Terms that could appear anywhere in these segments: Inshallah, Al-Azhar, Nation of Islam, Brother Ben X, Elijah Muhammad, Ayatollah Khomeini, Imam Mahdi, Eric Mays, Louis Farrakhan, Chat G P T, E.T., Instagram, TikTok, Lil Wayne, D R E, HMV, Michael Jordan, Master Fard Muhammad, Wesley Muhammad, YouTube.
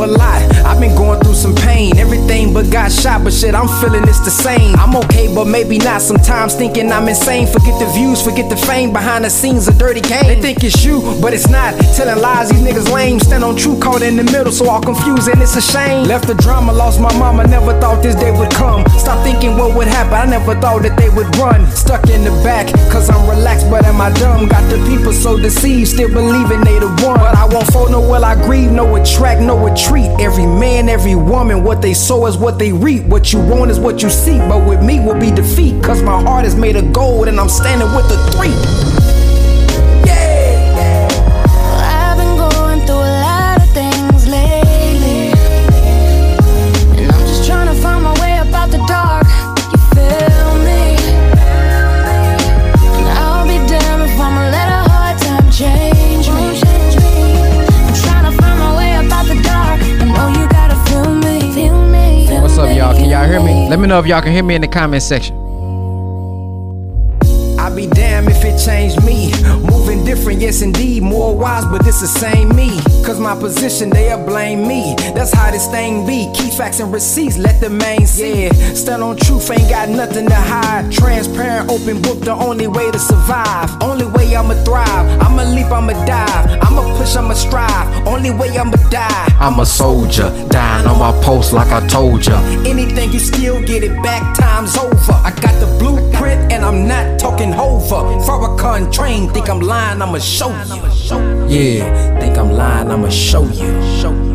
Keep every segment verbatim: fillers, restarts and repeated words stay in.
through a lot. I've been going through some pain. Everything but got shot, but shit, I'm feeling it's the same. I'm okay, but maybe not. Sometimes thinking I'm insane. Forget the views, forget the fame. Behind the scenes a dirty game. They think it's you, but it's not. Telling lies, these niggas lame. Stand on truth, caught in the middle, so all confused and it's a shame. Left the drama, lost my mama. Never thought this day would come. Stop thinking what would happen. I never thought that they would run. Stuck in the back, cause I'm relaxed, but am I dumb? Got the people so deceived, still believing they the one. But I won't fold, nor will I grieve, no attract, no retreat. Every man, every woman, what they sow is what they reap. What you want is what you seek, but with me will be defeat. Cause my heart is made of gold and I'm standing with the three. Let me know if y'all can hear me in the comment section. I'll be damned if it changed me. Moving different, yes indeed. More wise, but it's the same me. Cause my position, they'll blame me. That's how this thing be. Key facts and receipts, let the main see. Yeah. Stand on truth, ain't got nothing to hide. Transparent, open book, the only way to survive. Only way I'ma thrive. I'ma leap, I'ma dive. I'ma push, I'ma strive. Only way I'ma die. I'm a soldier, dying on my post like I told ya. Anything you steal, get it back, time's over. I got the blueprint and I'm not talking over. Farrakhan train, think I'm lying, I'ma show you. Yeah, think I'm lying, I'ma show you.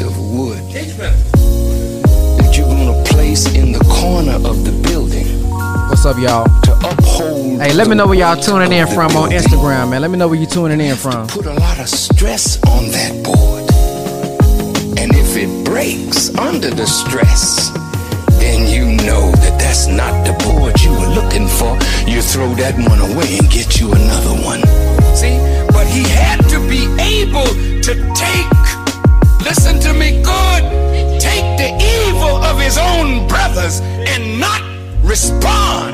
Of wood that you're gonna place in the corner of the building. What's up, y'all? To uphold. Hey, let me know where y'all tuning in from on Instagram, man. Let me know where you tuning in from. Put a lot of stress on that board, and if it breaks under the stress, then you know that that's not the board you were looking for. You throw that one away and get you another one. See, but he had to be able to take. Listen to me good. Take the evil of his own brothers and not respond.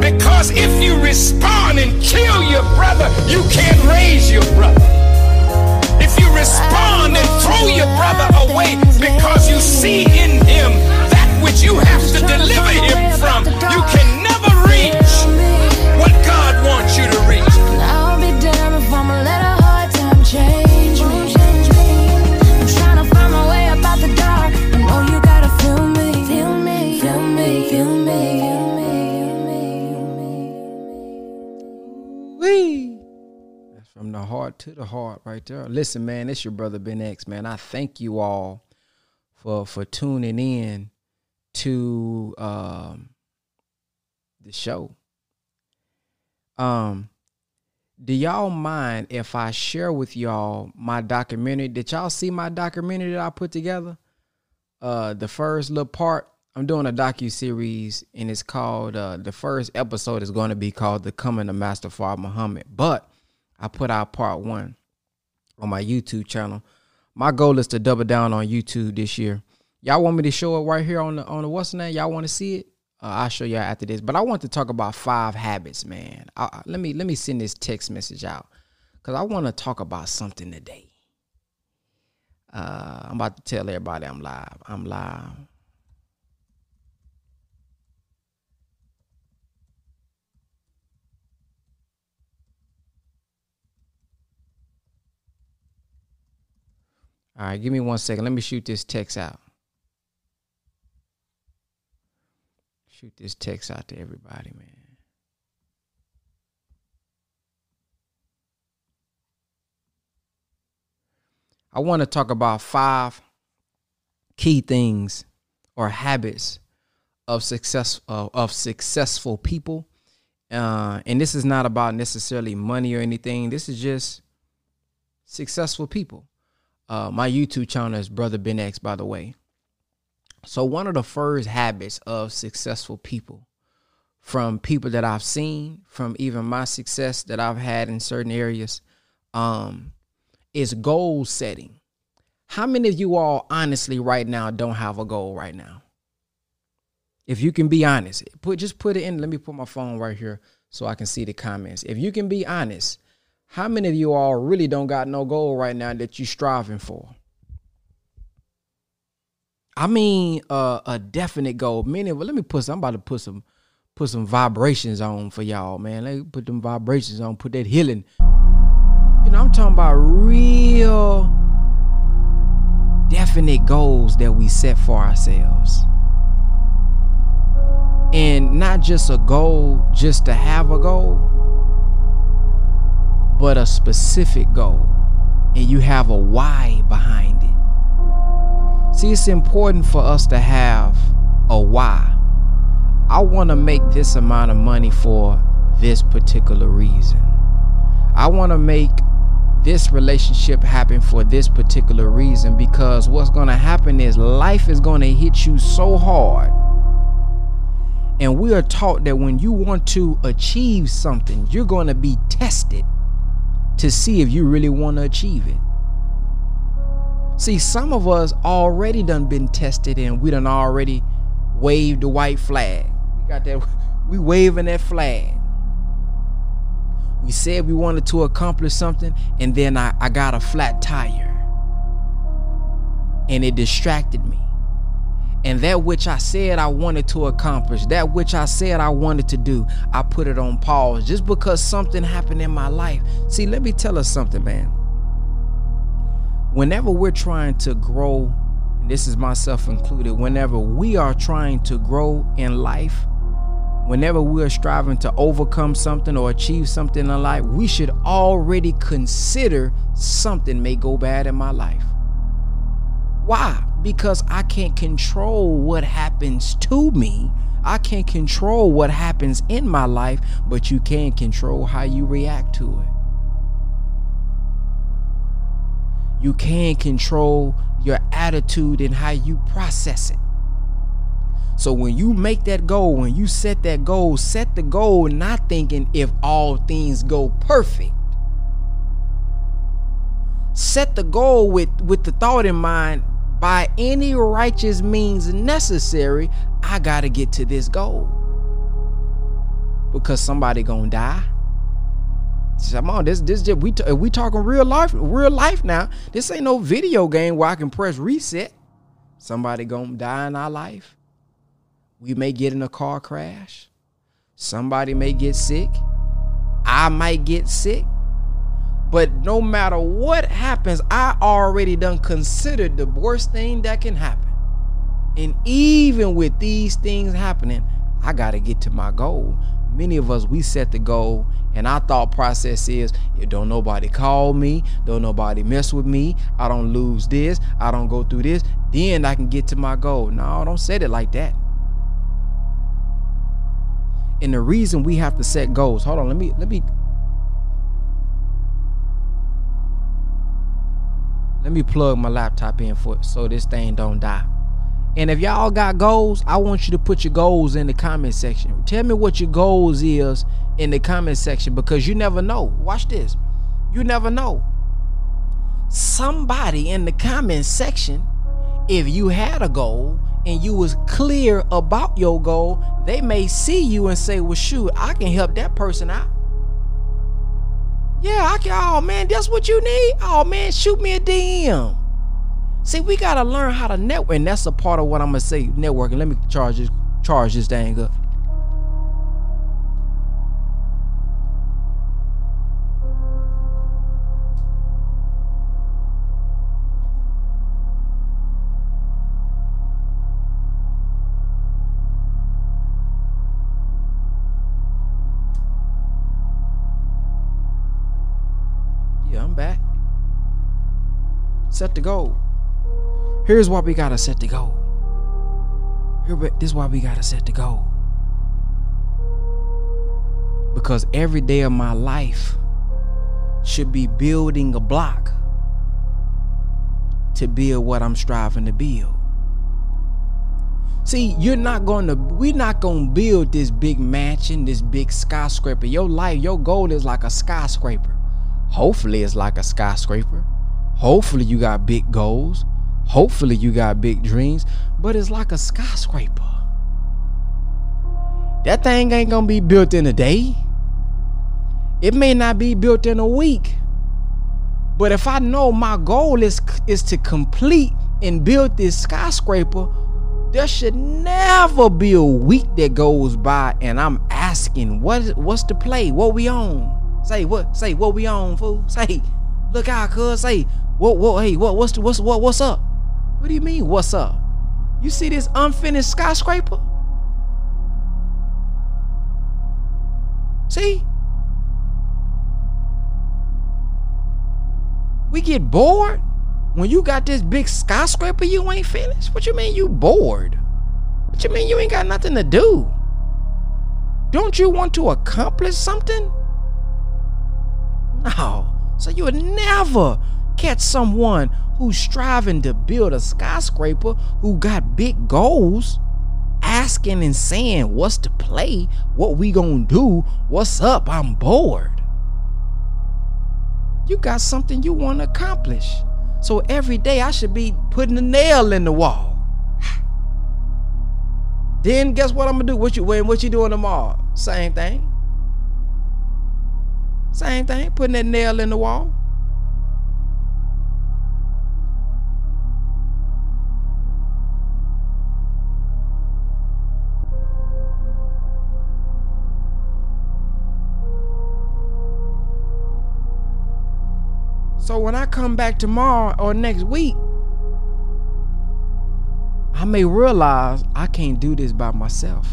Because if you respond and kill your brother, you can't raise your brother. If you respond and throw your brother away because you see in him that which you have to deliver him from, you can never reach what God wants you to reach. I'll be damned if I'ma let a hard time change. From the heart to the heart right there. Listen, man, it's your brother Ben X, man. I thank you all for for tuning in to um, the show. Um, do y'all mind if I share with y'all my documentary? Did y'all see my documentary that I put together? Uh, the first little part. I'm doing a docu-series, and it's called, uh, the first episode is going to be called The Coming of Master Fard Muhammad. But I put out part one on my YouTube channel. My goal is to double down on YouTube this year. Y'all want me to show it right here on the on the what's the name? Y'all want to see it? Uh, I'll show y'all after this. But I want to talk about five habits, man. I, I, let me let me send this text message out because I want to talk about something today. Uh, I'm about to tell everybody I'm live. I'm live. All right, give me one second. Let me shoot this text out. Shoot this text out to everybody, man. I want to talk about five key things or habits of success uh, of successful people. Uh, and this is not about necessarily money or anything. This is just successful people. Uh, my YouTube channel is Brother Ben X, by the way. So one of the first habits of successful people, from people that I've seen, from even my success that I've had in certain areas, um, is goal setting. How many of you all honestly right now don't have a goal right now? If you can be honest, put just put it in. Let me put my phone right here so I can see the comments. If you can be honest, how many of you all really don't got no goal right now that you're striving for? I mean, uh, a definite goal. Many, well, let me put some, I'm about to put some, put some vibrations on for y'all, man. Let me put them vibrations on, put that healing. You know, I'm talking about real definite goals that we set for ourselves. And not just a goal just to have a goal, but a specific goal. And you have a why behind it. See, it's important for us to have a why. I want to make this amount of money for this particular reason. I want to make this relationship happen for this particular reason, because what's going to happen is life is going to hit you so hard. And we are taught that when you want to achieve something, you're going to be tested to see if you really want to achieve it. See, some of us already done been tested, and we done already waved the white flag. We got that. We waving that flag. We said we wanted to accomplish something, and then I, I got a flat tire, and it distracted me. And that which I said I wanted to accomplish, that which I said I wanted to do, I put it on pause just because something happened in my life. See, let me tell us something, man. Whenever we're trying to grow, and this is myself included, whenever we are trying to grow in life, whenever we are striving to overcome something or achieve something in life, we should already consider something may go bad in my life. Why? Because I can't control what happens to me. I can't control what happens in my life, but you can control how you react to it. You can control your attitude and how you process it. So when you make that goal, when you set that goal, set the goal not thinking if all things go perfect. Set the goal with, with the thought in mind, by any righteous means necessary, I gotta get to this goal. Because somebody gonna die. Come on, this this we we talking real life, real life now. This ain't no video game where I can press reset. Somebody gonna die in our life. We may get in a car crash. Somebody may get sick. I might get sick. But no matter what happens, I already done considered the worst thing that can happen. And even with these things happening, I got to get to my goal. Many of us, we set the goal, and our thought process is, don't nobody call me, don't nobody mess with me, I don't lose this, I don't go through this, then I can get to my goal. No, don't set it like that. And the reason we have to set goals, hold on, let me, let me, Let me plug my laptop in for it so this thing don't die. And if y'all got goals, I want you to put your goals in the comment section. Tell me what your goals is in the comment section, because you never know. Watch this. You never know. Somebody in the comment section, if you had a goal and you was clear about your goal, they may see you and say, well, shoot, I can help that person out. Yeah, I can. Oh, man, that's what you need? Oh, man, shoot me a D M. See, we got to learn how to network. And that's a part of what I'm going to say, networking. Let me charge this, charge this dang up. Set the goal. Here's why we gotta set the goal. Here, this is why we gotta set the goal. Because every day of my life should be building a block to build what I'm striving to build. See, you're not going to, we're not going to build this big mansion, this big skyscraper. Your life, your goal is like a skyscraper. Hopefully it's like a skyscraper. Hopefully you got big goals. Hopefully you got big dreams, but it's like a skyscraper. That thing ain't going to be built in a day. It may not be built in a week. But if I know my goal is, is to complete and build this skyscraper, there should never be a week that goes by and I'm asking, what is, what's the play? What we on? Say what? Say what we on, fool? Say, look out, cuz. Say, what? What? Hey, what? What's the, what's what? What's up? What do you mean? What's up? You see this unfinished skyscraper? See? We get bored. When you got this big skyscraper, you ain't finished? What you mean you bored? What you mean you ain't got nothing to do? Don't you want to accomplish something? No. So you'll never catch someone who's striving to build a skyscraper, who got big goals, asking and saying, what's the play? What we gonna do? What's up? I'm bored. You got something you want to accomplish. So every day I should be putting a nail in the wall. Then guess what I'm gonna do? What you when what you doing tomorrow? Same thing. Same thing, putting that nail in the wall. So when I come back tomorrow or next week, I may realize I can't do this by myself.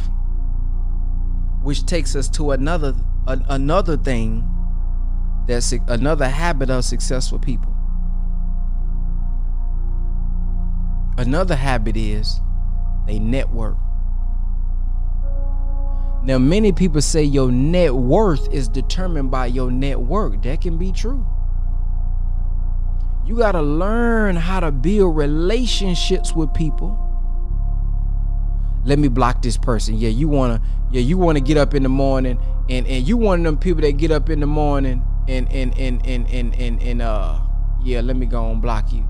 Which takes us to another a, another thing, that's another habit of successful people. Another habit is they network. Now many people say your net worth is determined by your network. That can be true. You got to learn how to build relationships with people. Let me block this person. Yeah, you want to yeah, you want to get up in the morning and and you one of them people that get up in the morning and and and and and and, and uh yeah, let me go and block you.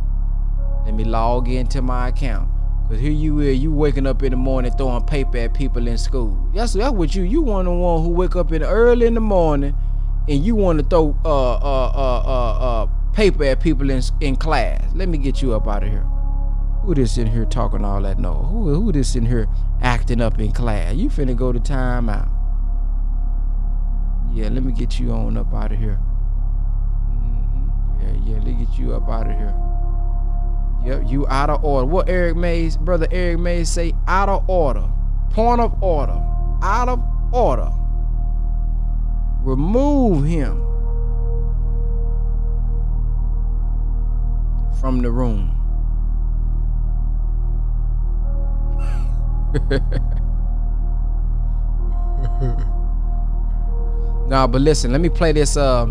Let me log into my account. Cuz here you are, you waking up in the morning throwing paper at people in school. That's that's what you you one of the one who wake up in early in the morning and you want to throw uh uh uh uh uh paper at people in, in class. Let me get you up out of here. Who this in here talking all that noise? Who, who this in here acting up in class? You finna go to timeout. Yeah, let me get you on up out of here. Mm-hmm. Yeah, yeah, let me get you up out of here. Yep, you out of order. What Eric Mays, brother Eric Mays say, out of order. Point of order. Out of order. Remove him from the room. Nah, but listen, let me play this uh,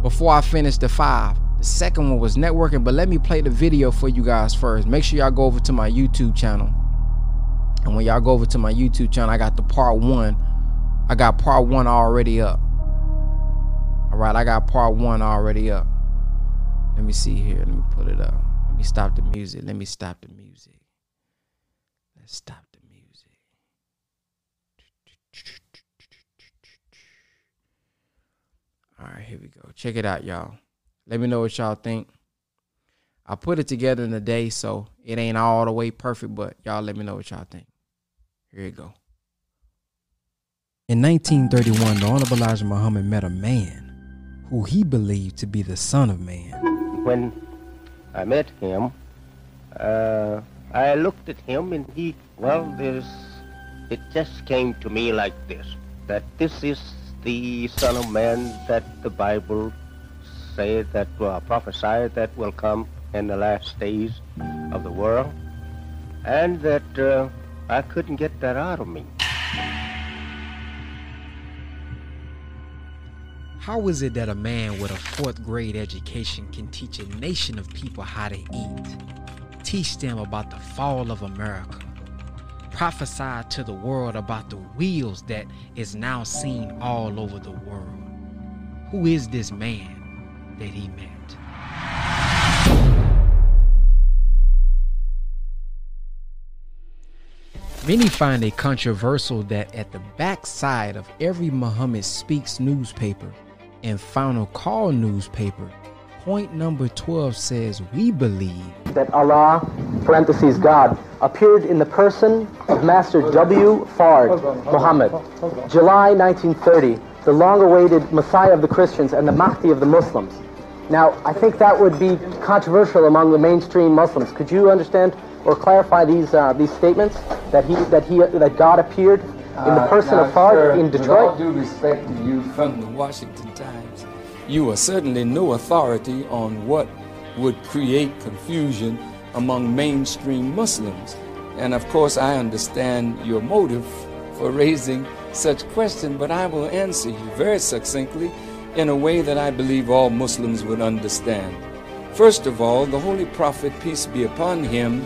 before I finish the five. The second one was networking, but let me play the video for you guys first. Make sure y'all go over to my YouTube channel. And when y'all go over to my YouTube channel, I got the part one. I got part one already up. Alright, I got part one already up. Let me see here. Let me put it up. Let me stop the music. Let me stop the music. Let's stop the music. All right, here we go. Check it out, y'all. Let me know what y'all think. I put it together in a day, so it ain't all the way perfect, but y'all let me know what y'all think. Here you go. In nineteen thirty-one, the Honorable Elijah Muhammad met a man who he believed to be the Son of Man. When I met him, uh, I looked at him and he, well, there's, it just came to me like this, that this is the Son of Man that the Bible said that, uh, prophesied that will come in the last days of the world, and that uh, I couldn't get that out of me. How is it that a man with a fourth grade education can teach a nation of people how to eat, teach them about the fall of America, prophesy to the world about the wheels that is now seen all over the world? Who is this man that he met? Many find it controversial that at the backside of every Muhammad Speaks newspaper and Final Call newspaper, point number twelve says, we believe that Allah, parentheses God, appeared in the person of Master W. Fard Muhammad, July nineteen thirty, the long-awaited Messiah of the Christians and the Mahdi of the Muslims. Now, I think that would be controversial among the mainstream Muslims. Could you understand or clarify these uh, these statements that he that he uh, that God appeared in the person uh, now, of Fard sir, in Detroit? With all due respect to you from the Washington Times, you are certainly no authority on what would create confusion among mainstream Muslims. And of course, I understand your motive for raising such question, but I will answer you very succinctly in a way that I believe all Muslims would understand. First of all, the Holy Prophet, peace be upon him,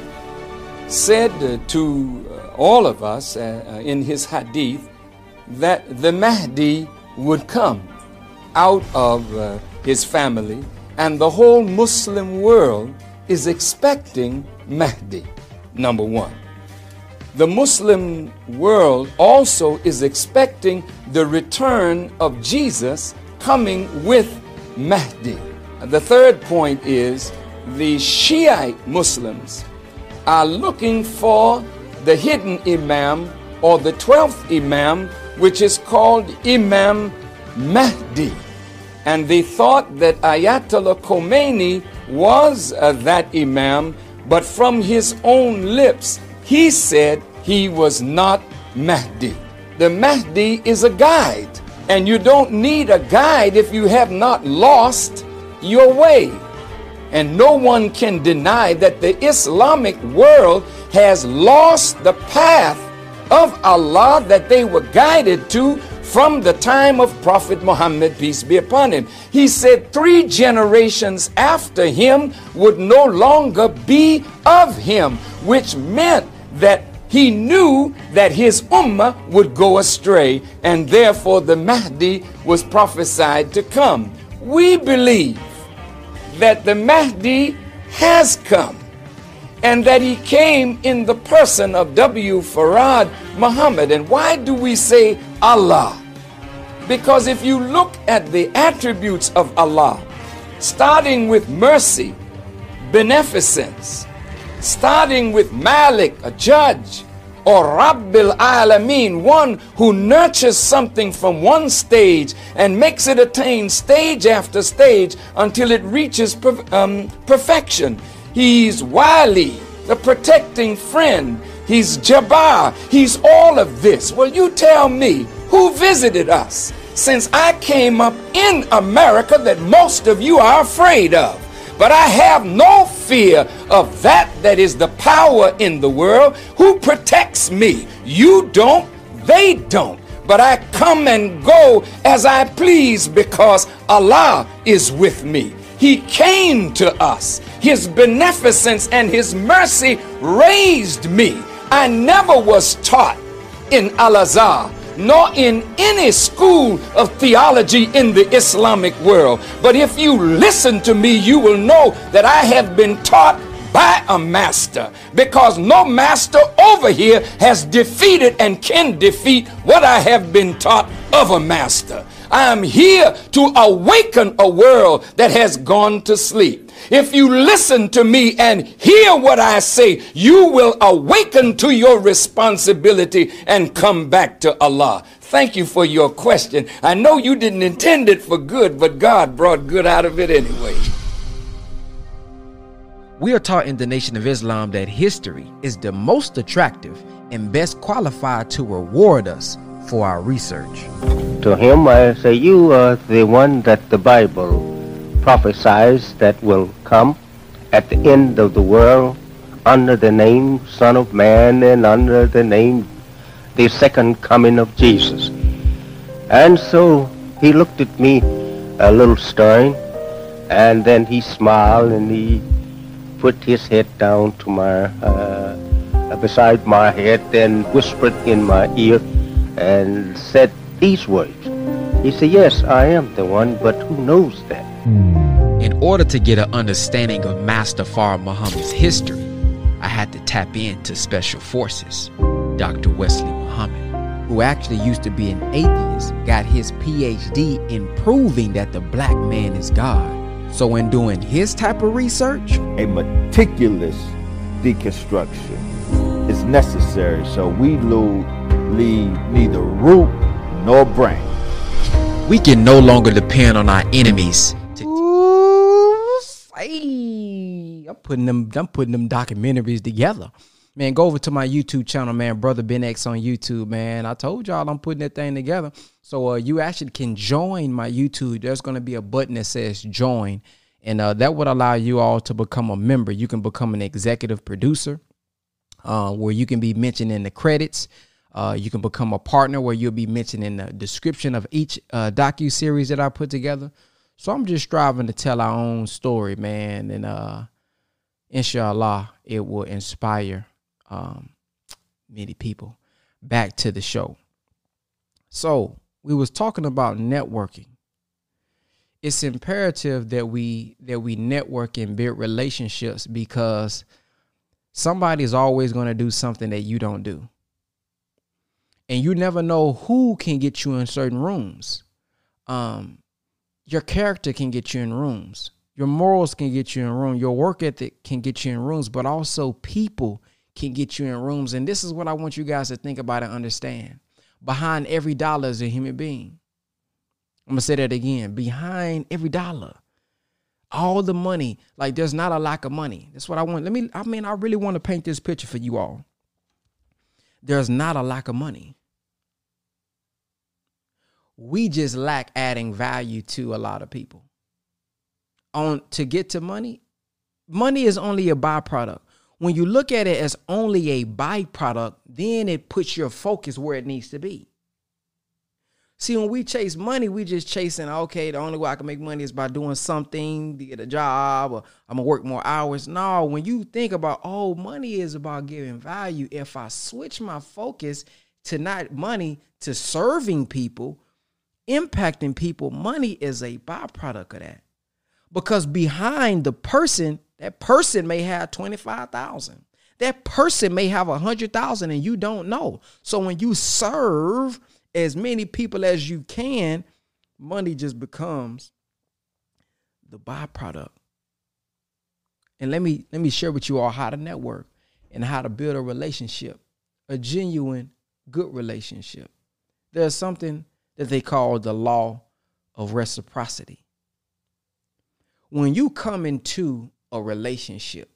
said uh, to uh, all of us uh, uh, in his hadith that the Mahdi would come out of uh, his family, and the whole Muslim world is expecting Mahdi, number one. The Muslim world also is expecting the return of Jesus coming with Mahdi. The third point is the Shiite Muslims are looking for the hidden Imam or the twelfth Imam, which is called Imam Mahdi. And they thought that Ayatollah Khomeini was uh, that Imam, but from his own lips, he said he was not Mahdi. The Mahdi is a guide, and you don't need a guide if you have not lost your way. And no one can deny that the Islamic world has lost the path of Allah that they were guided to from the time of Prophet Muhammad, peace be upon him. He said three generations after him would no longer be of him, which meant that he knew that his ummah would go astray, and therefore the Mahdi was prophesied to come. We believe that the Mahdi has come, and that he came in the person of W. Fard Muhammad. And why do we say Allah? Because if you look at the attributes of Allah, starting with mercy, beneficence, starting with Malik, a judge, or Rabbil Alameen, one who nurtures something from one stage and makes it attain stage after stage until it reaches per um, perfection. He's Wali, the protecting friend. He's Jabbar. He's all of this. Well, you tell me, who visited us since I came up in America that most of you are afraid of? But I have no fear of that that is the power in the world. Who protects me? You don't, they don't. But I come and go as I please because Allah is with me. He came to us. His beneficence and his mercy raised me. I never was taught in Al-Azhar, nor in any school of theology in the Islamic world. But if you listen to me, you will know that I have been taught by a master, because no master over here has defeated and can defeat what I have been taught of a master. I am here to awaken a world that has gone to sleep. If you listen to me and hear what I say, you will awaken to your responsibility and come back to Allah. Thank you for your question. I know you didn't intend it for good, but God brought good out of it anyway. We are taught in the Nation of Islam that history is the most attractive and best qualified to reward us for our research. To him I say, you are the one that the Bible prophesies that will come at the end of the world under the name Son of Man and under the name the second coming of Jesus. And so he looked at me a little stern, and then he smiled and he put his head down to my, uh, beside my head, and whispered in my ear and said these words. He said, yes, I am the one, but who knows that? In order to get an understanding of Master Fard Muhammad's history, I had to tap into Special Forces. Doctor Wesley Muhammad, who actually used to be an atheist, got his P H D in proving that the black man is God. So in doing his type of research, a meticulous deconstruction is necessary so we leave neither root nor brain. We can no longer depend on our enemies. Ooh, say, I'm putting them, I'm putting them documentaries together. Man, go over to my YouTube channel, man, Brother Ben X on YouTube, man. I told y'all I'm putting that thing together. So uh, you actually can join my YouTube. There's going to be a button that says join, and uh, that would allow you all to become a member. You can become an executive producer uh, where you can be mentioned in the credits. Uh, you can become a partner where you'll be mentioned in the description of each uh, docu-series that I put together. So I'm just striving to tell our own story, man, and uh, inshallah, it will inspire Um, many people. Back to the show. So we was talking about networking. It's imperative that we that we network and build relationships, because somebody's always going to do something that you don't do, and you never know who can get you in certain rooms. Um, your character can get you in rooms. Your morals can get you in rooms. Your work ethic can get you in rooms. But also people can get you in rooms. And this is what I want you guys to think about and understand. Behind every dollar is a human being. I'm going to say that again. Behind every dollar, all the money, like there's not a lack of money. That's what I want. Let me, I mean, I really want to paint this picture for you all. There's not a lack of money. We just lack adding value to a lot of people. On to get to money, money is only a byproduct. When you look at it as only a byproduct, then it puts your focus where it needs to be. See, when we chase money, we just chasing, okay, the only way I can make money is by doing something, to get a job, or I'm going to work more hours. No, when you think about, oh, money is about giving value. If I switch my focus to not money, to serving people, impacting people, money is a byproduct of that. Because behind the person, that person may have twenty-five thousand. That person may have one hundred thousand and you don't know. So when you serve as many people as you can, money just becomes the byproduct. And let me let me share with you all how to network and how to build a relationship, a genuine, good relationship. There's something that they call the law of reciprocity. When you come into a relationship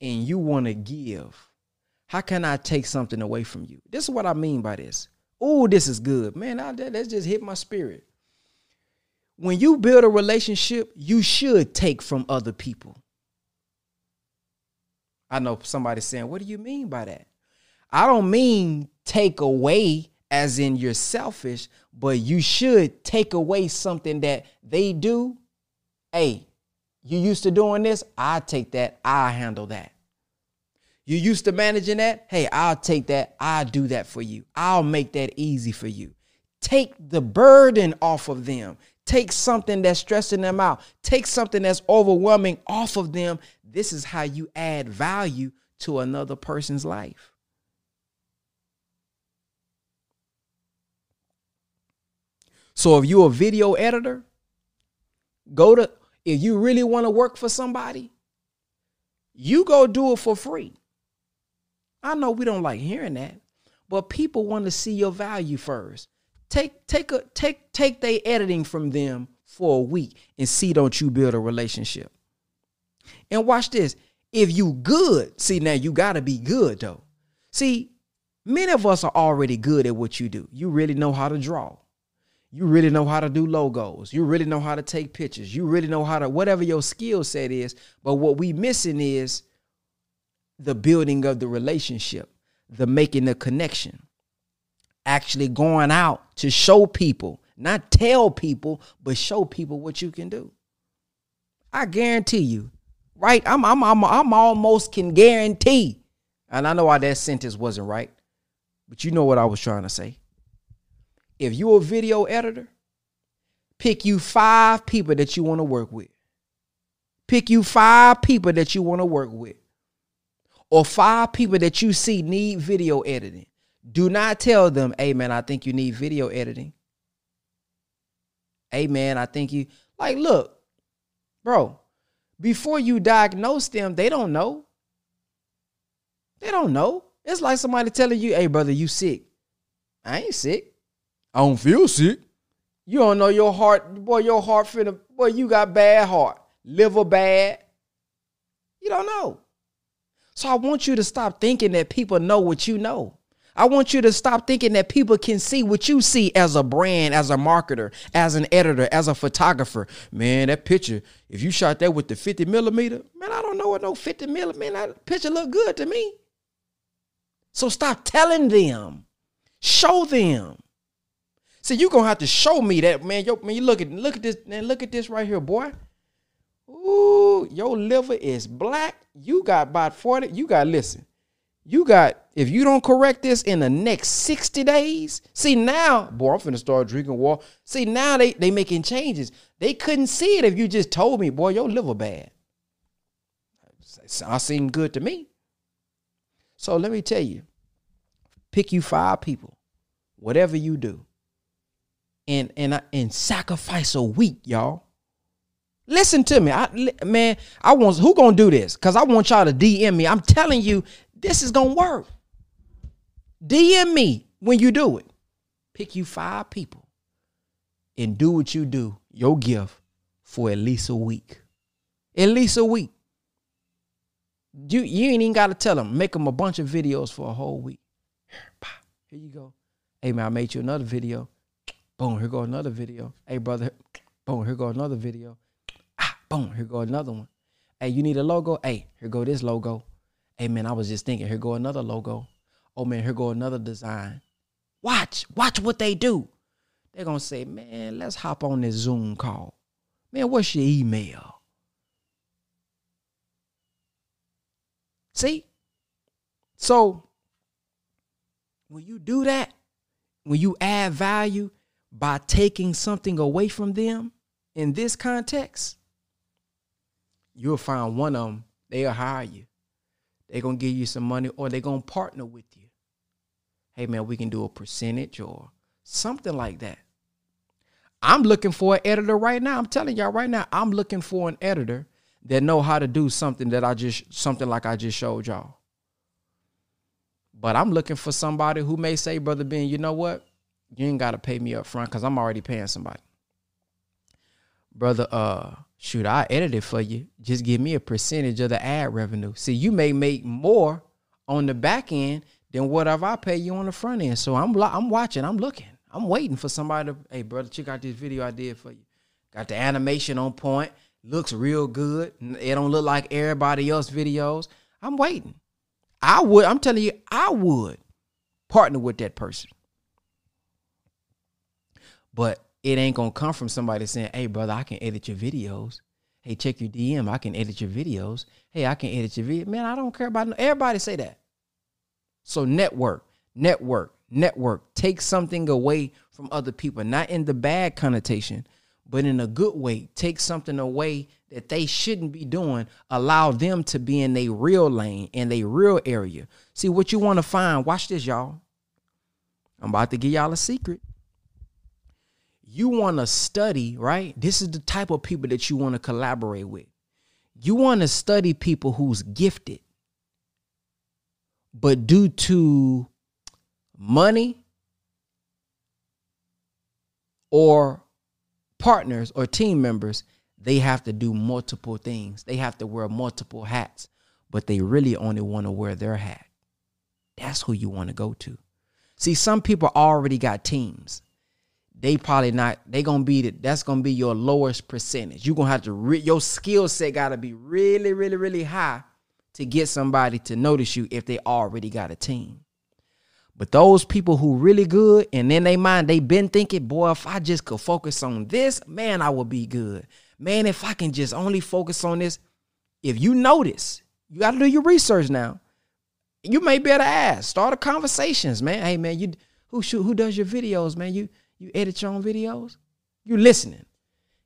and you want to give, how can I take something away from you? This is what I mean by this. Oh, this is good, man. I, that, that just hit my spirit. When you build a relationship, you should take from other people. I know somebody's saying, what do you mean by that? I don't mean take away as in you're selfish, but you should take away something that they do. Hey, you used to doing this, I take that, I handle that. You used to managing that, hey, I'll take that, I do that for you. I'll make that easy for you. Take the burden off of them. Take something that's stressing them out. Take something that's overwhelming off of them. This is how you add value to another person's life. So if you're a video editor, go to... if you really want to work for somebody, you go do it for free. I know we don't like hearing that, but people want to see your value first. Take take a take take their editing from them for a week and see don't you build a relationship. And watch this. If you good, see now you got to be good though. See, many of us are already good at what you do. You really know how to draw. You really know how to do logos. You really know how to take pictures. You really know how to, whatever your skill set is. But what we missing is the building of the relationship, the making the connection, actually going out to show people Not tell people, but show people what you can do. I guarantee you, right? I'm, I'm, I'm, I'm almost can guarantee. And I know why that sentence wasn't right, but you know what I was trying to say. If you're a video editor, pick you five people that you want to work with. Pick you five people that you want to work with, or five people that you see need video editing. Do not tell them, hey, man, I think you need video editing. Hey, man, I think you, like, look, bro, before you diagnose them, they don't know. They don't know. It's like somebody telling you, hey, brother, you sick. I ain't sick. I don't feel sick. You don't know your heart. Boy, your heart finna, boy, you got bad heart. Liver bad. You don't know. So I want you to stop thinking that people know what you know. I want you to stop thinking that people can see what you see as a brand, as a marketer, as an editor, as a photographer. Man, that picture, if you shot that with the fifty millimeter, man, I don't know what no fifty millimeter, man, that picture look good to me. So stop telling them. Show them. See, you're going to have to show me that, man. Yo, man, you look at, look at this, man, look at this right here, boy. Ooh, your liver is black. You got about forty. You got, listen. You got, if you don't correct this in the next sixty days, see now, boy, I'm finna start drinking water. See, now they, they making changes. They couldn't see it if you just told me, boy, your liver bad. I seem good to me. So let me tell you, pick you five people, whatever you do, and, and, and sacrifice a week, y'all. Listen to me, I, man, I want, who gonna do this? Because I want y'all to D M me. I'm telling you, this is going to work. D M me when you do it. Pick you five people and do what you do, your gift, for at least a week. At least a week. You, you ain't even got to tell them. Make them a bunch of videos for a whole week. Here you go. Hey, man, I made you another video. Boom, here go another video. Hey, brother, boom, here go another video. Ah, boom, here go another one. Hey, you need a logo? Hey, here go this logo. Hey, man, I was just thinking, here go another logo. Oh, man, here go another design. Watch. Watch what they do. They're going to say, man, let's hop on this Zoom call. Man, what's your email? See? So when you do that, when you add value by taking something away from them in this context, you'll find one of them, they'll hire you. They're going to give you some money, or they're going to partner with you. Hey, man, we can do a percentage or something like that. I'm looking for an editor right now. I'm telling y'all right now, I'm looking for an editor that know how to do something that I just, something like I just showed y'all. But I'm looking for somebody who may say, Brother Ben, you know what? You ain't got to pay me up front because I'm already paying somebody. Brother, uh, shoot, I edit it for you. Just give me a percentage of the ad revenue. See, you may make more on the back end than whatever I pay you on the front end. So I'm I'm watching, I'm looking, I'm waiting for somebody to, hey, brother, check out this video I did for you. Got the animation on point. Looks real good. It don't look like everybody else's videos. I'm waiting. I would, I'm telling you, I would partner with that person. But it ain't going to come from somebody saying, hey, brother, I can edit your videos. Hey, check your D M. I can edit your videos. Hey, I can edit your video. Man, I don't care about no. Everybody say that. So network, network, network. Take something away from other people, not in the bad connotation, but in a good way. Take something away that they shouldn't be doing. Allow them to be in their real lane, in their real area. See, what you want to find, watch this, y'all. I'm about to give y'all a secret. You want to study, right? This is the type of people that you want to collaborate with. You want to study people who's gifted, but due to money or partners or team members, they have to do multiple things. They have to wear multiple hats, but they really only want to wear their hat. That's who you want to go to. See, some people already got teams. They probably not, they going to be, the, that's going to be your lowest percentage. You're going to have to, re, your skill set got to be really, really, really high to get somebody to notice you if they already got a team. But those people who really good, and in their mind, they been thinking, boy, if I just could focus on this, man, I would be good. Man, if I can just only focus on this. If you notice, you got to do your research now. You may better ask. Start a conversations, man. Hey, man, you who shoot, who does your videos, man? You you edit your own videos? You listening?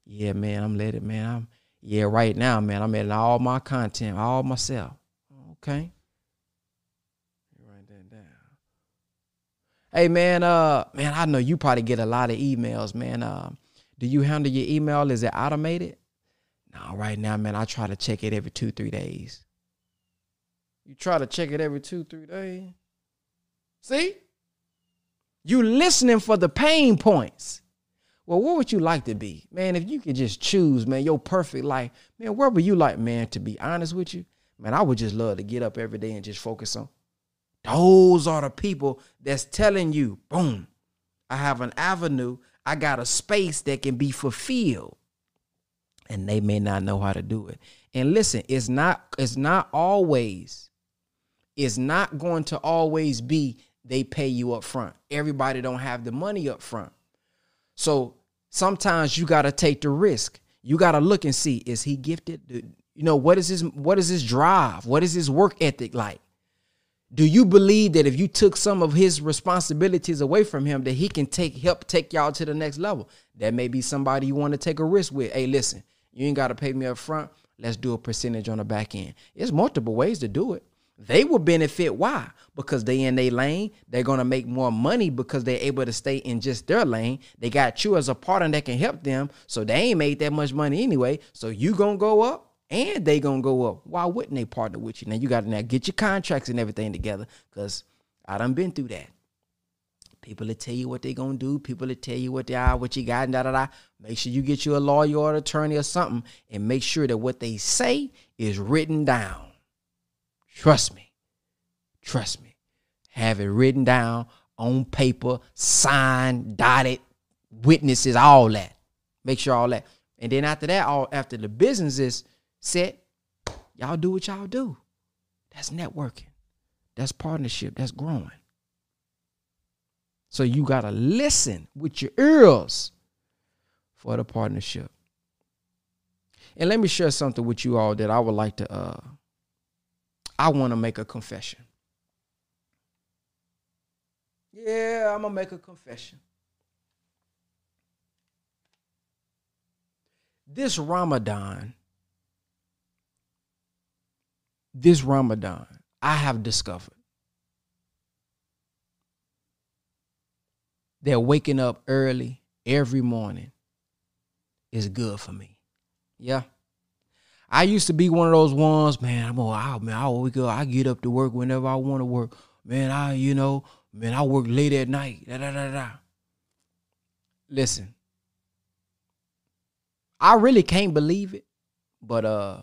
Yeah, man, I'm letting, man. I'm yeah, right now, man. I'm editing all my content, all myself. Okay. Write that down. Hey, man. Uh, man, I know you probably get a lot of emails, man. Um, uh, do you handle your email? Is it automated? No, right now, man. I try to check it every two, three days. You try to check it every two, three days. See? You listening for the pain points. Well, what would you like to be? Man, if you could just choose, man, your perfect life. Man, where would you like, man, to be honest with you? Man, I would just love to get up every day and just focus on. Those are the people that's telling you, boom, I have an avenue. I got a space that can be fulfilled. And they may not know how to do it. And listen, it's not, it's not always. It's not going to always be they pay you up front. Everybody don't have the money up front. So sometimes you got to take the risk. You got to look and see, is he gifted? You know, what is his, what is his drive? What is his work ethic like? Do you believe that if you took some of his responsibilities away from him, that he can take help take y'all to the next level? That may be somebody you want to take a risk with. Hey, listen, you ain't got to pay me up front. Let's do a percentage on the back end. There's multiple ways to do it. They will benefit. Why? Because they in their lane. They're going to make more money because they're able to stay in just their lane. They got you as a partner that can help them. So they ain't made that much money anyway. So you going to go up and they going to go up. Why wouldn't they partner with you? Now you got to now get your contracts and everything together, because I done been through that. People that tell you what they going to do. People that tell you what they are, what you got, and da, da, da. Make sure you get you a lawyer or an attorney or something and make sure that what they say is written down. Trust me, trust me, have it written down on paper, signed, dotted, witnesses, all that. Make sure all that. And then after that, all after the business is set, y'all do what y'all do. That's networking. That's partnership. That's growing. So you got to listen with your ears for the partnership. And let me share something with you all that I would like to... Uh, I want to make a confession. Yeah, I'm going to make a confession. This Ramadan, this Ramadan, I have discovered that waking up early every morning is good for me. Yeah. I used to be one of those ones, man, I'm all, I, man, I wake up, I get up to work whenever I want to work. Man, I, you know, man, I work late at night. Da, da, da, da. Listen, I really can't believe it, but uh,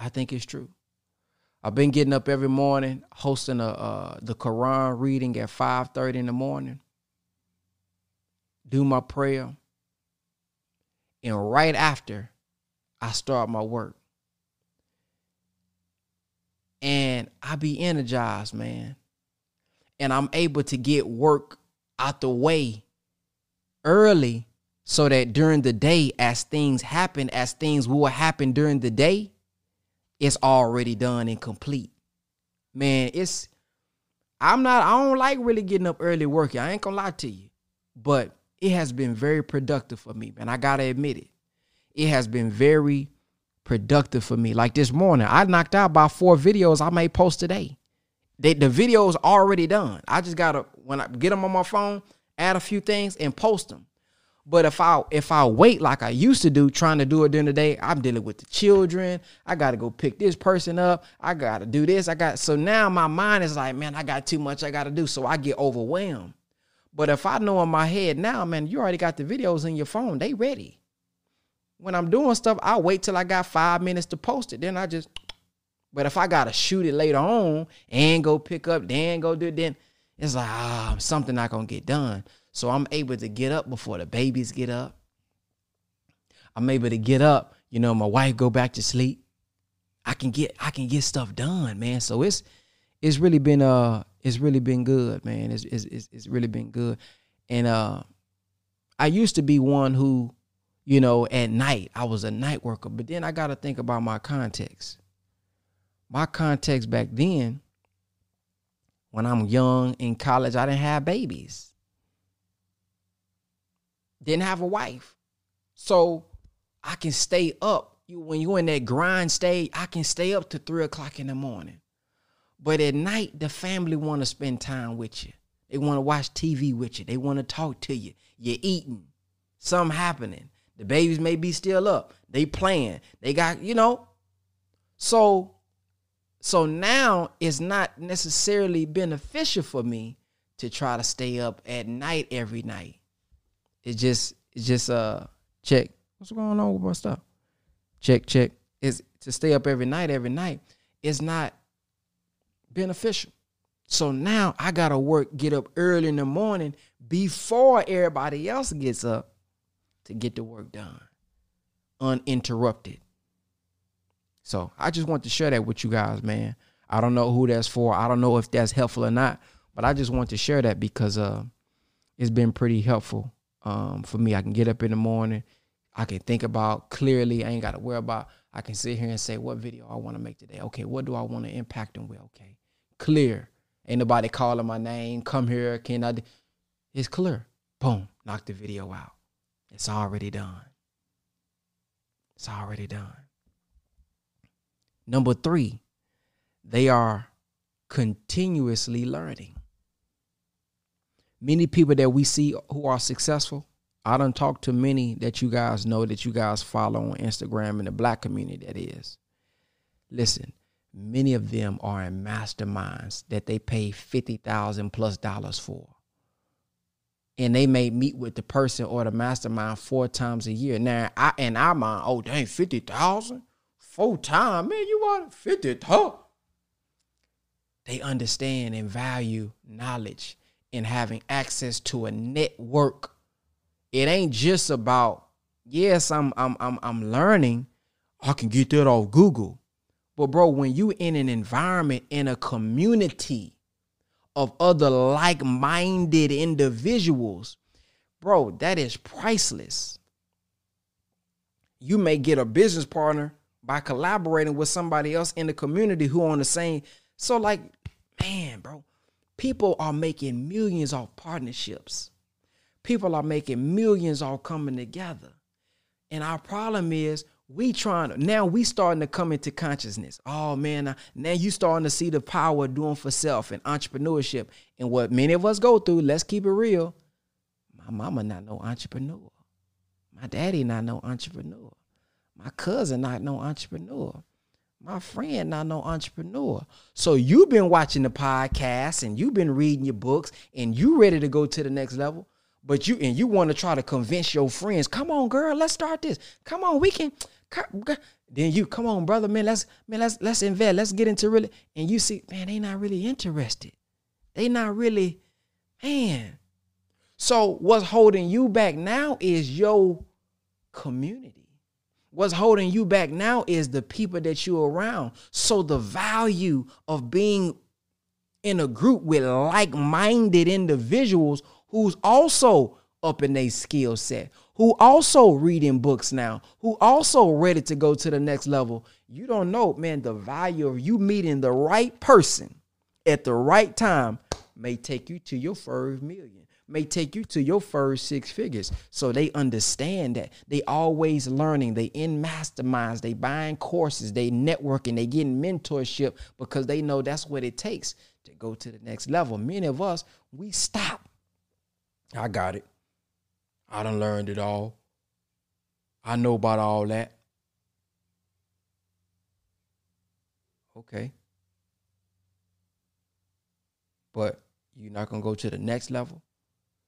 I think it's true. I've been getting up every morning, hosting a, uh, the Quran reading at five thirty in the morning, do my prayer, and right after, I start my work. And I be energized, man. And I'm able to get work out the way early so that during the day, as things happen, as things will happen during the day, it's already done and complete. Man, it's, I'm not, I don't like really getting up early working. I ain't gonna lie to you. But it has been very productive for me, man. I gotta admit it. It has been very productive for me. Like this morning, I knocked out about four videos I may post today. They, the video's already done. I just got to, when I get them on my phone, add a few things and post them. But if I if I wait like I used to do, trying to do it during the day, I'm dealing with the children. I got to go pick this person up. I got to do this. I got So now my mind is like, man, I got too much I got to do. So I get overwhelmed. But if I know in my head now, man, you already got the videos in your phone. They ready. When I'm doing stuff, I wait till I got five minutes to post it. Then I just, but if I got to shoot it later on and go pick up, then go do it, then it's like, ah, oh, something not going to get done. So I'm able to get up before the babies get up. I'm able to get up. You know, my wife go back to sleep. I can get, I can get stuff done, man. So it's, it's really been, uh, it's really been good, man. It's it's it's, it's really been good. And uh, I used to be one who, you know, at night, I was a night worker. But then I got to think about my context. My context back then, when I'm young in college, I didn't have babies. Didn't have a wife. So I can stay up. You, when you're in that grind stage, I can stay up to three o'clock in the morning. But at night, the family want to spend time with you. They want to watch T V with you. They want to talk to you. You're eating. Something happening. The babies may be still up. They playing. They got, you know. So, so now it's not necessarily beneficial for me to try to stay up at night every night. It's just, it's just uh, check. What's going on with my stuff? Check, check. It's, to stay up every night, every night, it's not beneficial. So now I got to work, get up early in the morning before everybody else gets up to get the work done, uninterrupted. So I just want to share that with you guys, man. I don't know who that's for. I don't know if that's helpful or not, but I just want to share that because uh, it's been pretty helpful um, for me. I can get up in the morning. I can think about clearly. I ain't got to worry about, I can sit here and say, what video I want to make today? Okay, what do I want to impact them with? Okay, clear. Ain't nobody calling my name. Come here. Can I? Do? It's clear. Boom. Knock the video out. It's already done. It's already done. Number three, they are continuously learning. Many people that we see who are successful, I done talked to many that you guys know, that you guys follow on Instagram in the black community, that is. Listen. Many of them are in masterminds that they pay fifty thousand dollars plus dollars for. And they may meet with the person or the mastermind four times a year. Now, I, in our mind, oh, dang, fifty thousand dollars? Four times? Man, you want fifty thousand dollars? They understand and value knowledge and having access to a network. It ain't just about, yes, I'm, I'm, I'm, I'm learning. I can get that off Google. But, bro, when you in an environment, in a community of other like-minded individuals, bro, that is priceless. You may get a business partner by collaborating with somebody else in the community who are on the same. So, like, man, bro, people are making millions off partnerships. People are making millions off coming together. And our problem is, we trying to, now we starting to come into consciousness. Oh, man, now you starting to see the power of doing for self and entrepreneurship. And what many of us go through, let's keep it real. My mama not no entrepreneur. My daddy not no entrepreneur. My cousin not no entrepreneur. My friend not no entrepreneur. So you've been watching the podcast and you've been reading your books and you ready to go to the next level. But you, and you want to try to convince your friends, come on, girl, let's start this. Come on, we can. Then you, come on, brother, man, let's, man, let's, let's invest. Let's get into really. And you see, man, they not really interested. They not really, man. So what's holding you back now is your community. What's holding you back now is the people that you're around. So the value of being in a group with like-minded individuals who's also up in their skill set, who also reading books now, who also ready to go to the next level. You don't know, man, the value of you meeting the right person at the right time may take you to your first million, may take you to your first six figures. So they understand that. They always learning. They in masterminds. They buying courses. They networking. They getting mentorship because they know that's what it takes to go to the next level. Many of us, we stop. I got it. I done learned it all. I know about all that. Okay. But you're not going to go to the next level,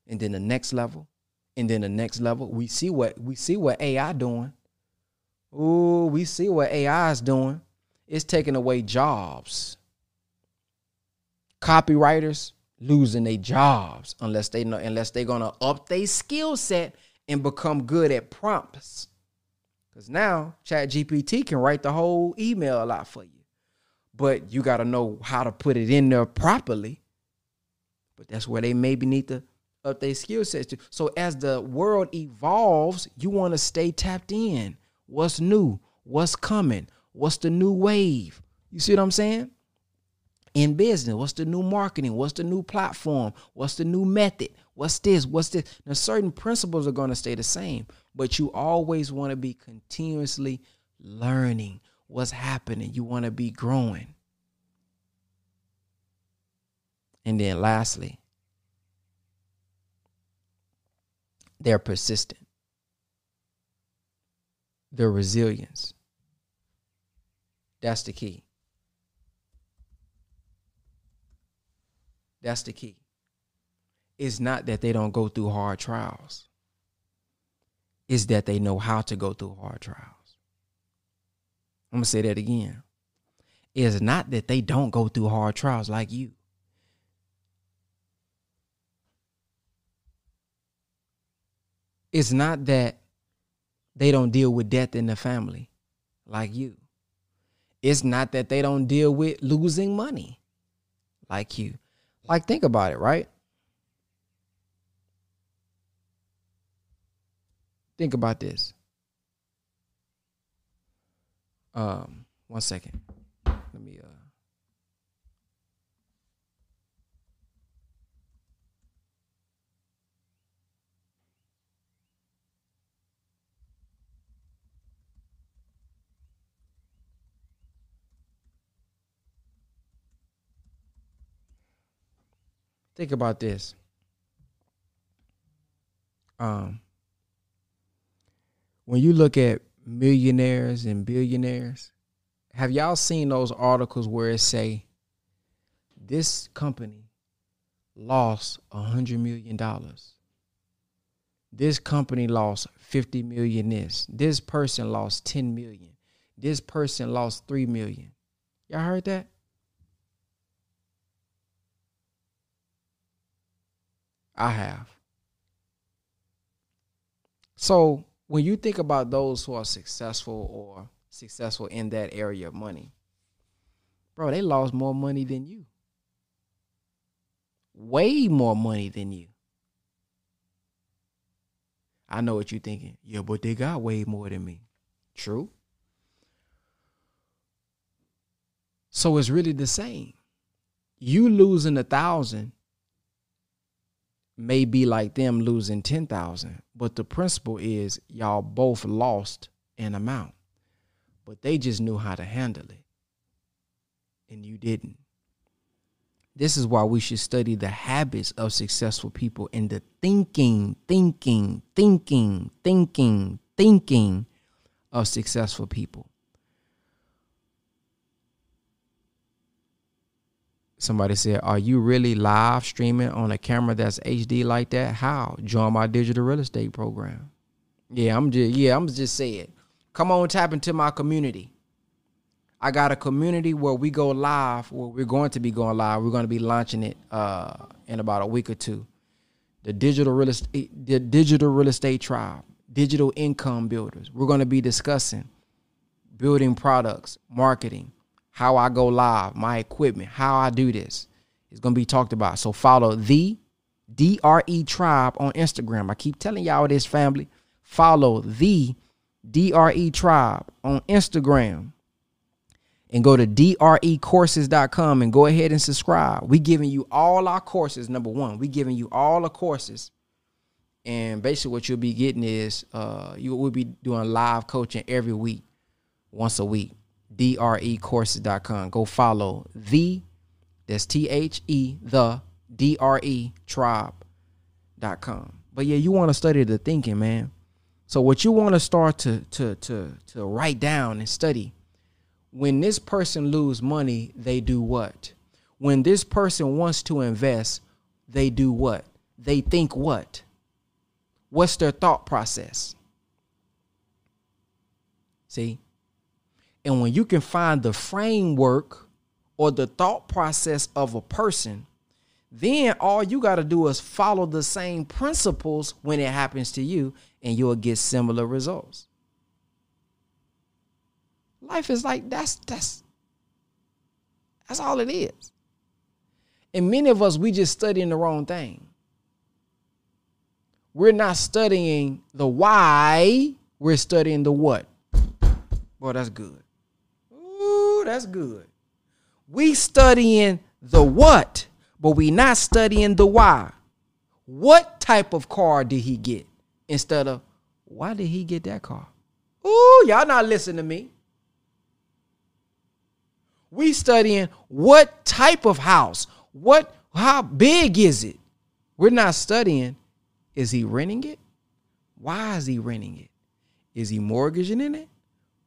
and then the next level, and then the next level. We see what we see what A I doing. Ooh, we see what A I is doing. It's taking away jobs. Copywriters losing their jobs unless they know, unless they're gonna up their skill set and become good at prompts. Because now Chat G P T can write the whole email out for you, but you got to know how to put it in there properly But that's where they maybe need to up their skill sets to. So as the world evolves, you want to stay tapped in. What's new? What's coming? What's the new wave? You see what I'm saying? In business, what's the new marketing? What's the new platform? What's the new method? What's this? What's this? Now, certain principles are going to stay the same, but you always want to be continuously learning what's happening. You want to be growing. And then lastly, they're persistent. They're resilience. That's the key. That's the key. It's not that they don't go through hard trials. It's that they know how to go through hard trials. I'm going to say that again. It's not that they don't go through hard trials like you. It's not that they don't deal with death in the family like you. It's not that they don't deal with losing money like you. Like, think about it, right? Think about this. Um, one second. Let me, uh, think about this. Um, when you look at millionaires and billionaires, have y'all seen those articles where it say this company lost one hundred million dollars? This company lost fifty million dollars this. This person lost ten million dollars. This person lost three million dollars. Y'all heard that? I have. So when you think about those who are successful or successful in that area of money, bro, they lost more money than you. Way more money than you. I know what you're thinking. Yeah, but they got way more than me. True. So it's really the same. You losing a thousand may be like them losing ten thousand, but the principle is y'all both lost an amount, but they just knew how to handle it, and you didn't. This is why we should study the habits of successful people and the thinking, thinking, thinking, thinking, thinking of successful people. Somebody said, are you really live streaming on a camera that's H D like that? How? Join my digital real estate program. Yeah, I'm just, yeah, I'm just saying, come on, tap into my community. I got a community where we go live, where we're going to be going live. We're going to be launching it uh, in about a week or two. The digital real estate, the digital real estate tribe, digital income builders. We're going to be discussing building products, marketing, how I go live, my equipment, how I do this. It's going to be talked about. So follow the D R E Tribe on Instagram. I keep telling y'all this, family. Follow the D R E Tribe on Instagram. And go to D R E courses dot com and go ahead and subscribe. We're giving you all our courses, number one. We're giving you all the courses. And basically what you'll be getting is uh, you will be doing live coaching every week, once a week. D R E courses dot com. Go follow the, that's T H E, the, D R E tribe dot com. But yeah, you want to study the thinking, man. So what you want to start to, to, to, to write down and study, when this person lose money, they do what? When this person wants to invest, they do what? They think what? What's their thought process? See? And when you can find the framework or the thought process of a person, then all you got to do is follow the same principles when it happens to you, and you'll get similar results. Life is like, that's, that's, that's all it is. And many of us, we just studying the wrong thing. We're not studying the why, we're studying the what. Boy, that's good. Ooh, that's good. We studying the what, but we not studying the why. What type of car did he get? Instead of, why did he get that car? Ooh, y'all not listening to me. We studying what type of house, what, how big is it? We're not studying, is he renting it? Why is he renting it? Is he mortgaging in it?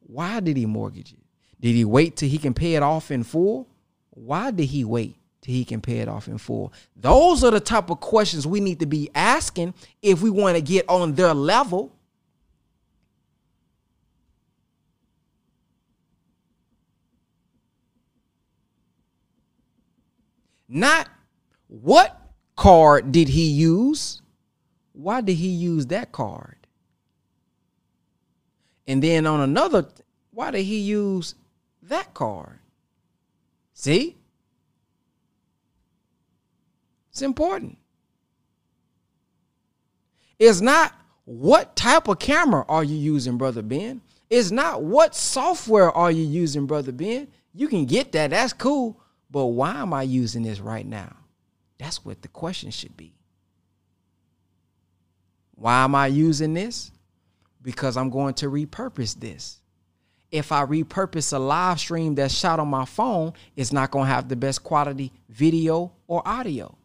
Why did he mortgage it? Did he wait till he can pay it off in full? Why did he wait till he can pay it off in full? Those are the type of questions we need to be asking if we want to get on their level. Not what card did he use? Why did he use that card? And then on another, why did he use that card? See? It's important. It's not what type of camera are you using, Brother Ben. It's not what software are you using, Brother Ben. You can get that. That's cool. But why am I using this right now? That's what the question should be. Why am I using this? Because I'm going to repurpose this. If I repurpose a live stream that's shot on my phone, it's not going to have the best quality video or audio.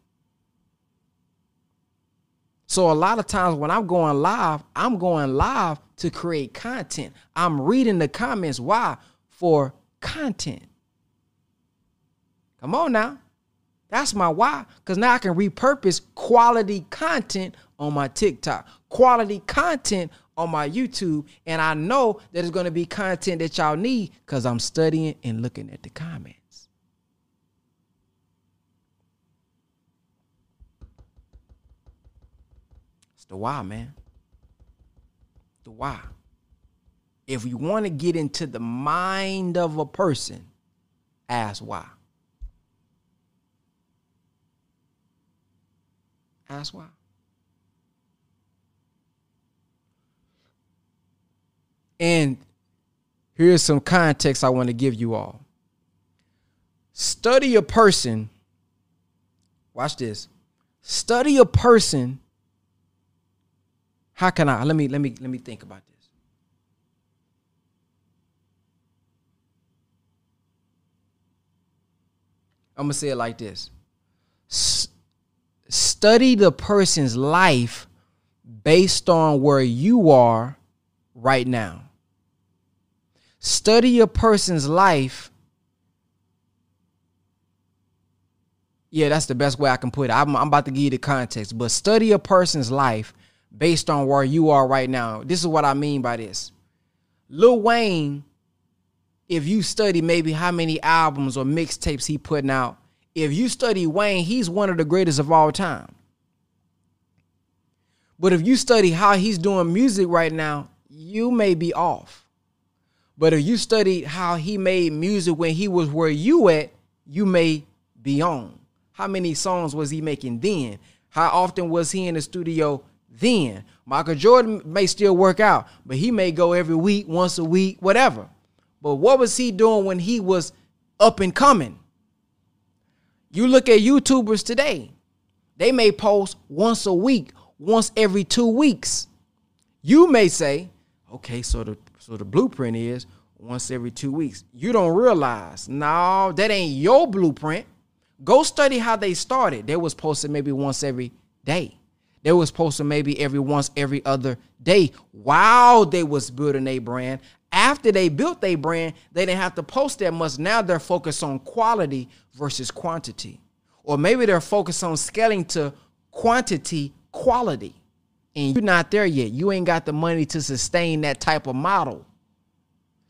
So a lot of times when I'm going live, I'm going live to create content. I'm reading the comments. Why? For content. Come on now. That's my why. Because now I can repurpose quality content on my TikTok, quality content on my YouTube, and I know that it's going to be content that y'all need because I'm studying and looking at the comments. It's the why, man. The why. If you want to get into the mind of a person, ask why. Ask why. And here's some context I want to give you all. Study a person. Watch this. Study a person. How can I? Let me let me let me think about this. I'm gonna say it like this. S- study the person's life based on where you are right now. Study a person's life. Yeah, that's the best way I can put it. I'm, I'm about to give you the context, but study a person's life based on where you are right now. This is what I mean by this. Lil Wayne, if you study maybe how many albums or mixtapes he putting out, if you study Wayne, he's one of the greatest of all time. But if you study how he's doing music right now, you may be off. But if you studied how he made music when he was where you at, you may be on. How many songs was he making then? How often was he in the studio then? Michael Jordan may still work out, but he may go every week, once a week, whatever. But what was he doing when he was up and coming? You look at YouTubers today. They may post once a week, once every two weeks. You may say, okay, so the So the blueprint is once every two weeks. You don't realize, no, that ain't your blueprint. Go study how they started. They was posting maybe once every day. They was posting maybe every once every other day while they was building their brand. After they built their brand, they didn't have to post that much. Now they're focused on quality versus quantity. Or maybe they're focused on scaling to quantity, quality. And you're not there yet. You ain't got the money to sustain that type of model.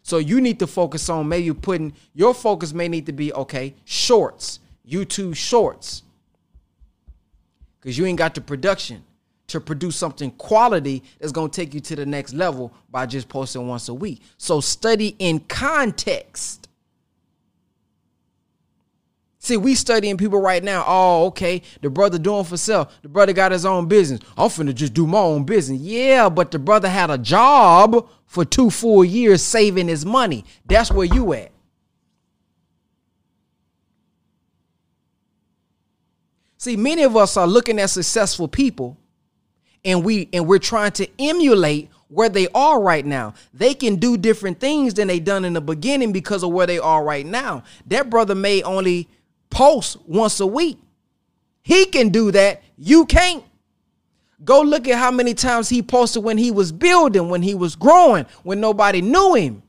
So you need to focus on maybe putting, your focus may need to be, okay, shorts, YouTube shorts. Because you ain't got the production to produce something quality that's going to take you to the next level by just posting once a week. So study in context. See, we studying people right now. Oh, okay, the brother doing for self. The brother got his own business. I'm finna just do my own business. Yeah, but the brother had a job for two full years saving his money. That's where you at. See, many of us are looking at successful people, and we and we're trying to emulate where they are right now. They can do different things than they done in the beginning because of where they are right now. That brother may only post once a week. He can do that. You can't. Go look at how many times he posted when he was building, when he was growing, when nobody knew him.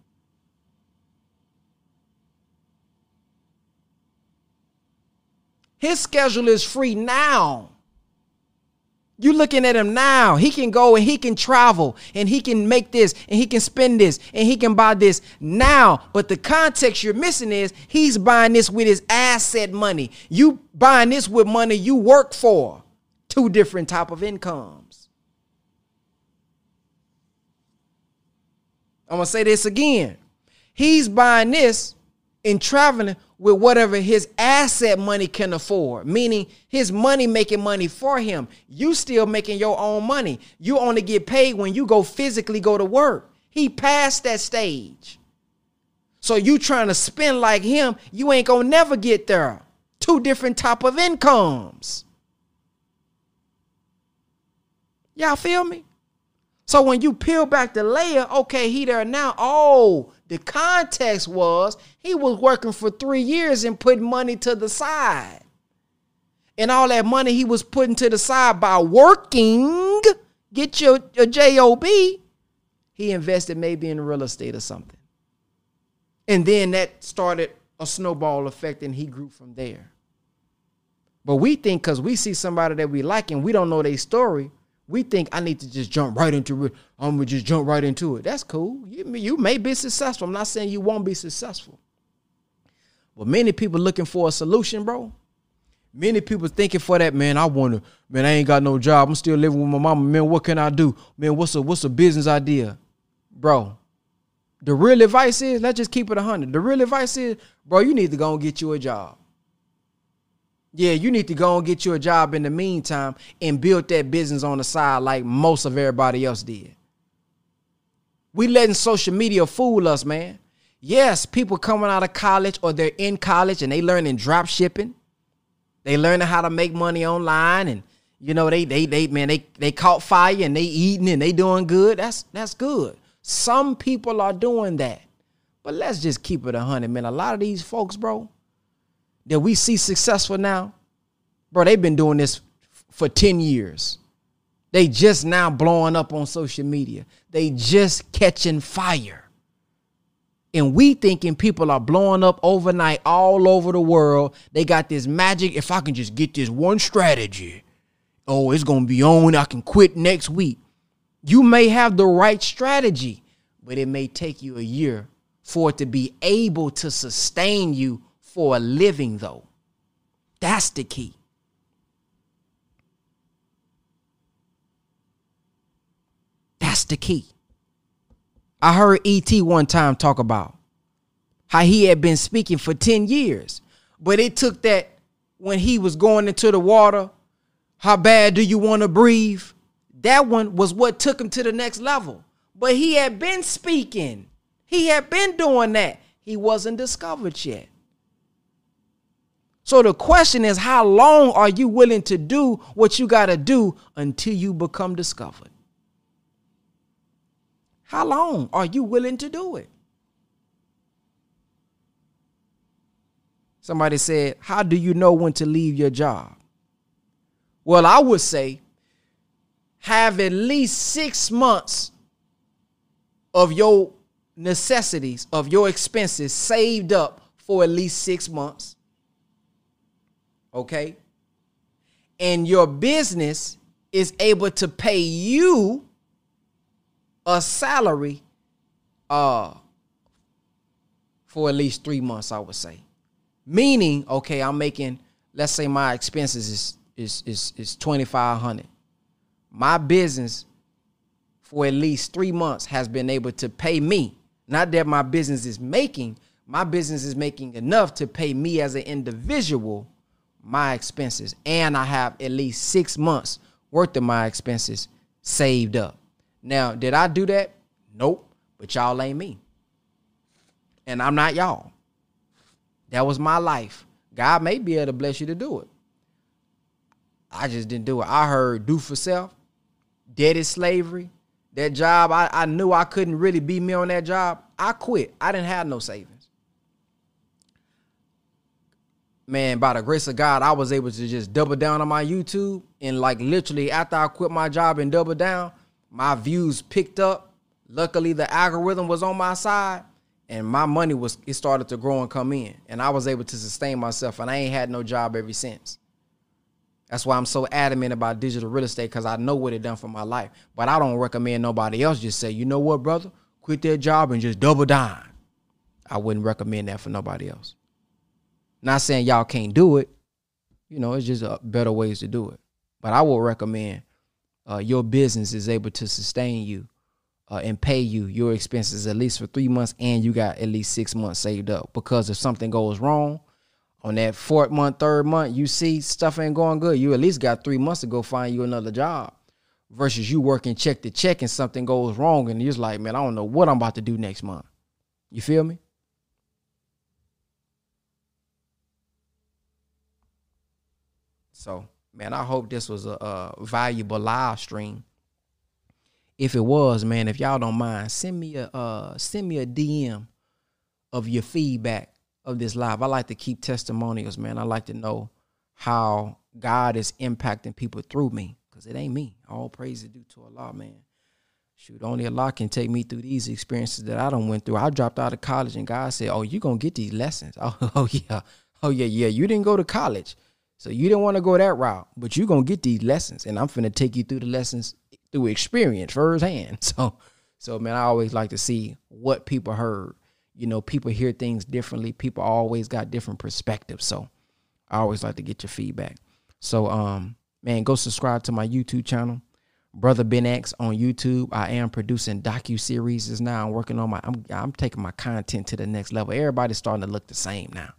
His schedule is free now. You're looking at him now. He can go and he can travel and he can make this and he can spend this and he can buy this now. But the context you're missing is he's buying this with his asset money. You buying this with money you work for. Two different type of incomes. I'm going to say this again. He's buying this and traveling with whatever his asset money can afford, meaning his money making money for him. You still making your own money. You only get paid when you go physically go to work. He passed that stage. So you trying to spend like him, you ain't gonna never get there. Two different type of incomes. Y'all feel me? So when you peel back the layer, okay, he there now. Oh, the context was he was working for three years and putting money to the side. And all that money he was putting to the side by working, get your, your J O B, he invested maybe in real estate or something. And then that started a snowball effect and he grew from there. But we think because we see somebody that we like and we don't know their story, we think I need to just jump right into it. I'm going to just jump right into it. That's cool. You, you may be successful. I'm not saying you won't be successful. But many people looking for a solution, bro. Many people thinking for that, man, I want to, man, I ain't got no job. I'm still living with my mama. Man, what can I do? Man, what's a, what's a business idea? Bro, the real advice is, let's just keep it one hundred. The real advice is, bro, you need to go and get you a job. Yeah, you need to go and get you a job in the meantime and build that business on the side like most of everybody else did. We letting social media fool us, man. Yes, people coming out of college or they're in college and they learning drop shipping. They learning how to make money online and, you know, they, they, they man, they, they caught fire and they eating and they doing good. That's, that's good. Some people are doing that. But let's just keep it one hundred, man. A lot of these folks, bro, that we see successful now, bro, they've been doing this for ten years. They just now blowing up on social media. They just catching fire. And we thinking people are blowing up overnight all over the world. They got this magic. If I can just get this one strategy, oh, it's going to be on. I can quit next week. You may have the right strategy, but it may take you a year for it to be able to sustain you for a living, though. That's the key. That's the key. I heard E T one time talk about how he had been speaking for ten years, but it took that when he was going into the water, how bad do you want to breathe? That one was what took him to the next level. But he had been speaking. He had been doing that. He wasn't discovered yet. So the question is, how long are you willing to do what you got to do until you become discovered? How long are you willing to do it? Somebody said, how do you know when to leave your job? Well, I would say have at least six months of your necessities, of your expenses saved up for at least six months. Okay, and your business is able to pay you a salary uh, for at least three months, I would say. Meaning, okay, I'm making, let's say my expenses is is is is twenty-five hundred dollars. My business for at least three months has been able to pay me. Not that my business is making, my business is making enough to pay me as an individual my expenses, and I have at least six months worth of my expenses saved up. Now, did I do that? Nope. But y'all ain't me, and I'm not y'all. That was my life. God may be able to bless you to do it. I just didn't do it. I heard do for self, debt is slavery. That job, I, I knew I couldn't really be me on that job. I quit. I didn't have no savings. Man, by the grace of God, I was able to just double down on my YouTube. And like literally after I quit my job and doubled down, my views picked up. Luckily, the algorithm was on my side. And my money was, it started to grow and come in. And I was able to sustain myself. And I ain't had no job ever since. That's why I'm so adamant about digital real estate, because I know what it done for my life. But I don't recommend nobody else just say, you know what, brother? Quit that job and just double down. I wouldn't recommend that for nobody else. Not saying y'all can't do it. You know, it's just uh, better ways to do it. But I will recommend uh, your business is able to sustain you. Uh, and pay you your expenses at least for three months, and you got at least six months saved up. Because if something goes wrong on that fourth month, third month, you see stuff ain't going good, you at least got three months to go find you another job versus you working check to check and something goes wrong and you're just like, man, I don't know what I'm about to do next month. You feel me? So, man, I hope this was a, a valuable live stream. If it was, man, if y'all don't mind, send me a uh, send me a D M of your feedback of this live. I like to keep testimonials, man. I like to know how God is impacting people through me, because it ain't me. All praise is due to Allah, man. Shoot, only Allah can take me through these experiences that I done went through. I dropped out of college, and God said, oh, you're going to get these lessons. Oh, oh, yeah. Oh, yeah, yeah. You didn't go to college, so you didn't want to go that route, but you're going to get these lessons, and I'm finna take you through the lessons through experience firsthand. So, so man, I always like to see what people heard. You know, people hear things differently. People always got different perspectives. So I always like to get your feedback. So, um, man, go subscribe to my YouTube channel, Brother Ben X on YouTube. I am producing docu-series now. I'm working on my, I'm, I'm taking my content to the next level. Everybody's starting to look the same now.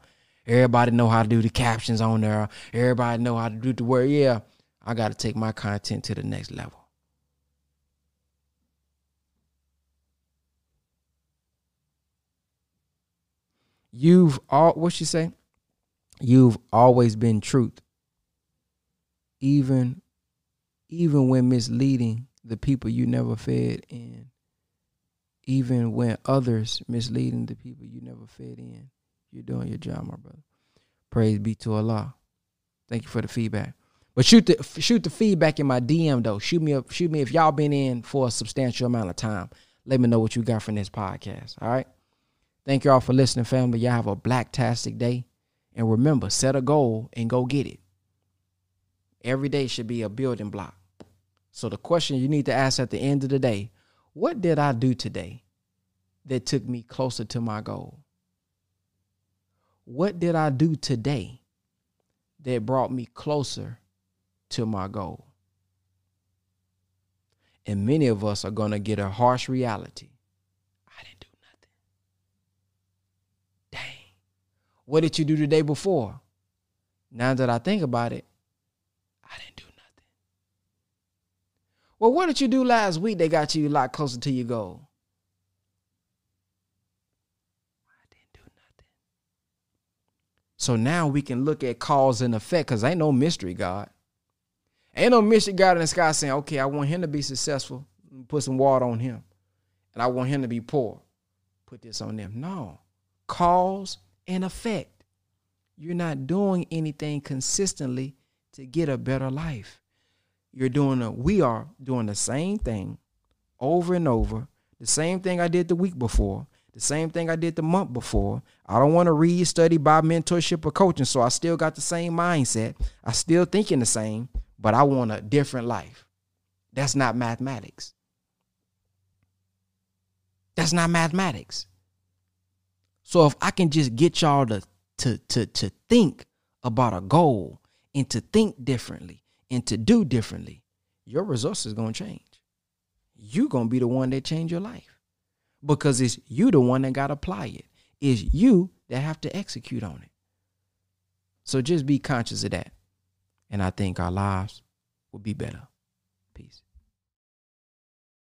Everybody know how to do the captions on there. Everybody know how to do the word. Yeah, I got to take my content to the next level. You've all, what she say? You've always been truth. Even, even when misleading the people you never fed in. Even when others misleading the people you never fed in. You're doing your job, my brother. Praise be to Allah. Thank you for the feedback. But shoot the shoot the feedback in my D M though. Shoot me up. Shoot me if y'all been in for a substantial amount of time. Let me know what you got from this podcast. All right. Thank y'all for listening, family. Y'all have a blacktastic day. And remember, set a goal and go get it. Every day should be a building block. So the question you need to ask at the end of the day, what did I do today that took me closer to my goal? What did I do today that brought me closer to my goal? And many of us are going to get a harsh reality. What did you do the day before? Now that I think about it, I didn't do nothing. Well, what did you do last week that got you a lot closer to your goal? I didn't do nothing. So now we can look at cause and effect, because ain't no mystery God. Ain't no mystery God in the sky saying, okay, I want him to be successful. Put some water on him. And I want him to be poor. Put this on them. No. Cause and effect. You're not doing anything consistently to get a better life. You're doing a, we are doing the same thing over and over. The same thing I did the week before. The same thing I did the month before. I don't want to read, study, buy, mentorship, or coaching. So I still got the same mindset. I still thinking the same, but I want a different life. That's not mathematics. That's not mathematics. So if I can just get y'all to, to, to, to think about a goal and to think differently and to do differently, your results is going to change. You're going to be the one that change your life, because it's you the one that got to apply it. It's you that have to execute on it. So just be conscious of that. And I think our lives will be better. Peace.